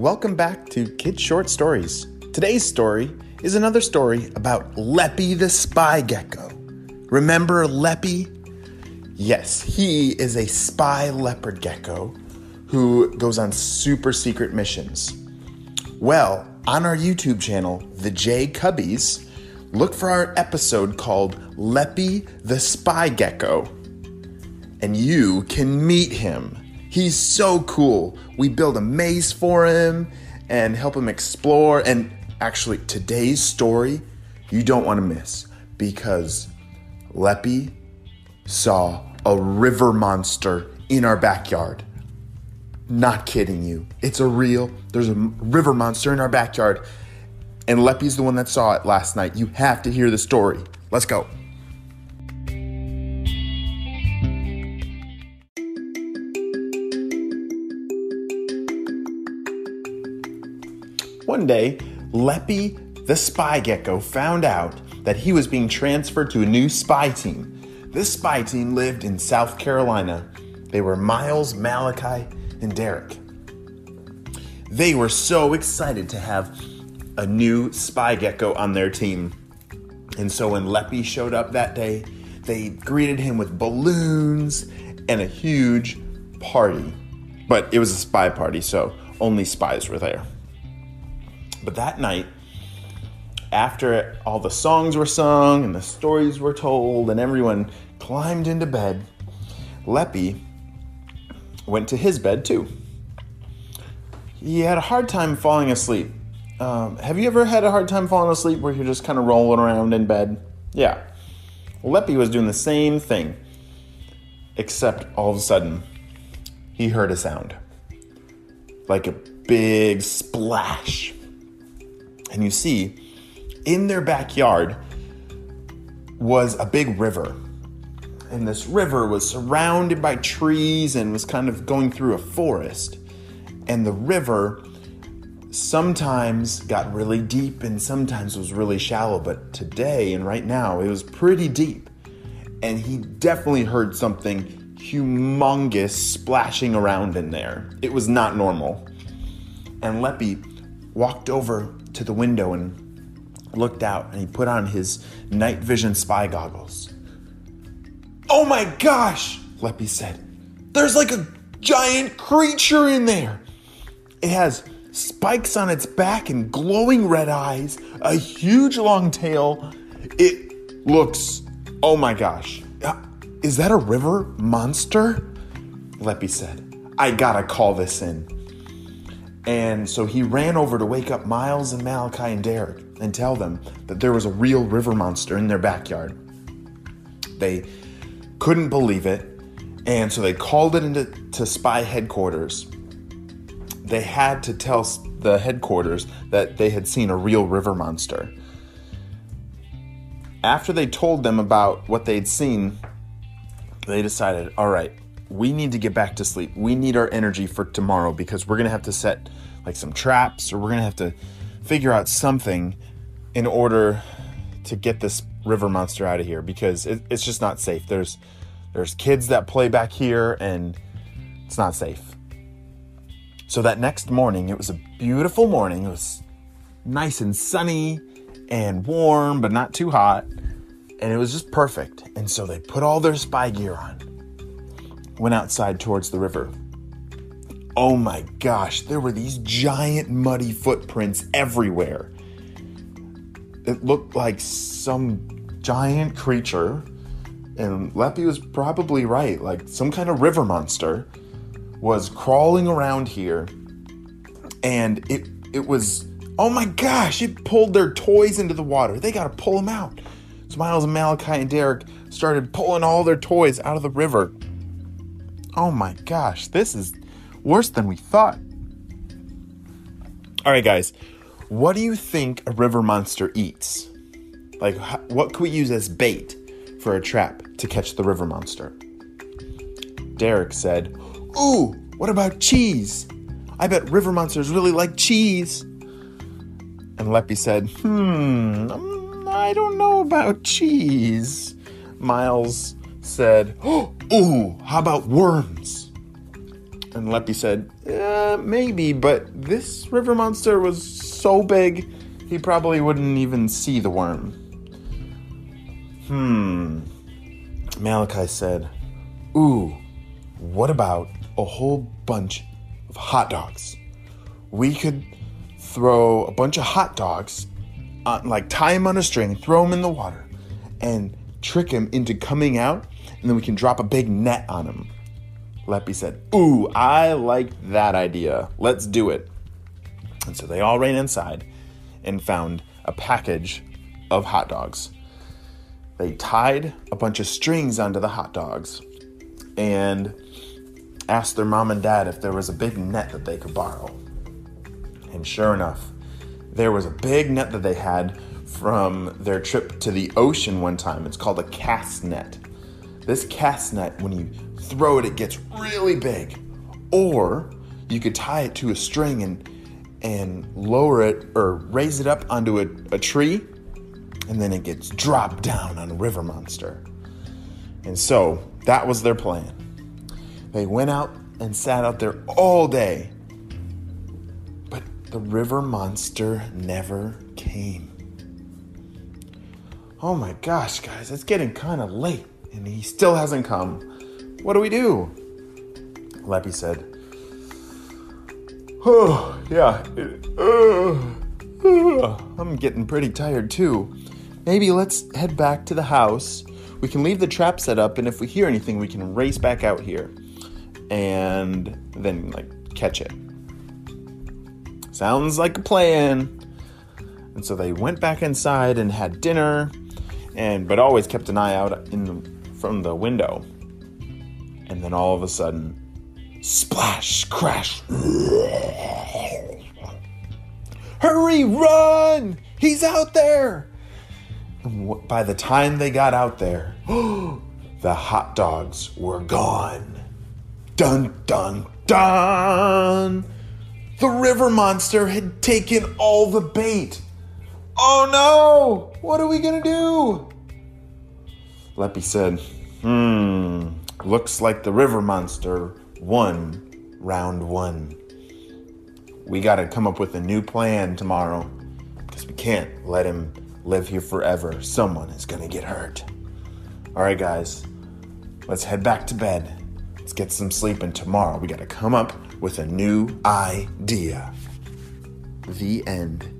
Welcome back to Kid Short Stories. Today's story is another story about Lepi the spy gecko. Remember Lepi? Yes, he is a spy leopard gecko who goes on super secret missions. Well, on our YouTube channel, The J Cubbies, look for our episode called Lepi the Spy Gecko, and you can meet him. He's so cool. We build a maze for him and help him explore. And actually, today's story you don't want to miss because Lepi saw a river monster in our backyard. Not kidding you. There's a river monster in our backyard, and Lepi's the one that saw it last night. You have to hear the story. Let's go. One day, Lepi the spy gecko found out that he was being transferred to a new spy team. This spy team lived in South Carolina. They were Miles, Malachi, and Derek. They were so excited to have a new spy gecko on their team. And so when Lepi showed up that day, they greeted him with balloons and a huge party. But it was a spy party, so only spies were there. But that night, after all the songs were sung and the stories were told and everyone climbed into bed, Lepi went to his bed too. He had a hard time falling asleep. Have you ever had a hard time falling asleep where you're just kind of rolling around in bed? Yeah. Lepi was doing the same thing, except all of a sudden he heard a sound, like a big splash. And you see, in their backyard was a big river. And this river was surrounded by trees and was kind of going through a forest. And the river sometimes got really deep and sometimes was really shallow. But today and right now, it was pretty deep. And he definitely heard something humongous splashing around in there. It was not normal. And Lepi walked over to the window and looked out, and he put on his night vision spy goggles. "Oh my gosh," Lepi said. "There's like a giant creature in there. It has spikes on its back and glowing red eyes, a huge long tail. It looks, oh my gosh. Is that a river monster?" Lepi said, "I gotta call this in." And so he ran over to wake up Miles and Malachi and Derek and tell them that there was a real river monster in their backyard. They couldn't believe it, and so they called it into spy headquarters. They had to tell the headquarters that they had seen a real river monster. After they told them about what they'd seen, they decided, all right, we need to get back to sleep. We need our energy for tomorrow because we're going to have to set like some traps, or we're going to have to figure out something in order to get this river monster out of here, because it's just not safe. There's kids that play back here, and it's not safe. So that next morning, it was a beautiful morning. It was nice and sunny and warm, but not too hot. And it was just perfect. And so they put all their spy gear on, went outside towards the river. Oh my gosh, there were these giant muddy footprints everywhere. It looked like some giant creature, and Lepi was probably right, like some kind of river monster was crawling around here, and it was, oh my gosh, it pulled their toys into the water. They got to pull them out. So Miles and Malachi and Derek started pulling all their toys out of the river. Oh my gosh, this is worse than we thought. All right, guys. What do you think a river monster eats? Like, what could we use as bait for a trap to catch the river monster? Derek said, "Ooh, what about cheese? I bet river monsters really like cheese." And Lepi said, I don't know about cheese." Miles said, "Ooh, how about worms?" And Lepi said, maybe, but this river monster was so big, he probably wouldn't even see the worm. Malachi said, ooh, what about a whole bunch of hot dogs? We could throw a bunch of hot dogs, tie them on a string, throw them in the water, and trick him into coming out, and then we can drop a big net on him. Lepi said, ooh, I like that idea. Let's do it. And so they all ran inside and found a package of hot dogs. They tied a bunch of strings onto the hot dogs and asked their mom and dad if there was a big net that they could borrow. And sure enough, there was a big net that they had from their trip to the ocean one time. It's called a cast net. This cast net, when you throw it, it gets really big. Or you could tie it to a string and lower it or raise it up onto a tree, and then it gets dropped down on a river monster. And so that was their plan. They went out and sat out there all day, but the river monster never came. Oh my gosh, guys, it's getting kind of late, and he still hasn't come. What do we do? Lepi said, oh, yeah, I'm getting pretty tired too. Maybe let's head back to the house. We can leave the trap set up, and if we hear anything, we can race back out here and then catch it. Sounds like a plan. And so they went back inside and had dinner, but always kept an eye out from the window. And then all of a sudden, splash, crash. Hurry, run! He's out there! And by the time they got out there, the hot dogs were gone. Dun, dun, dun! The river monster had taken all the bait. Oh no! What are we gonna do? Lepi said, looks like the river monster won round one. We gotta come up with a new plan tomorrow, because we can't let him live here forever. Someone is gonna get hurt. All right, guys, let's head back to bed. Let's get some sleep, and tomorrow we gotta come up with a new idea. The end.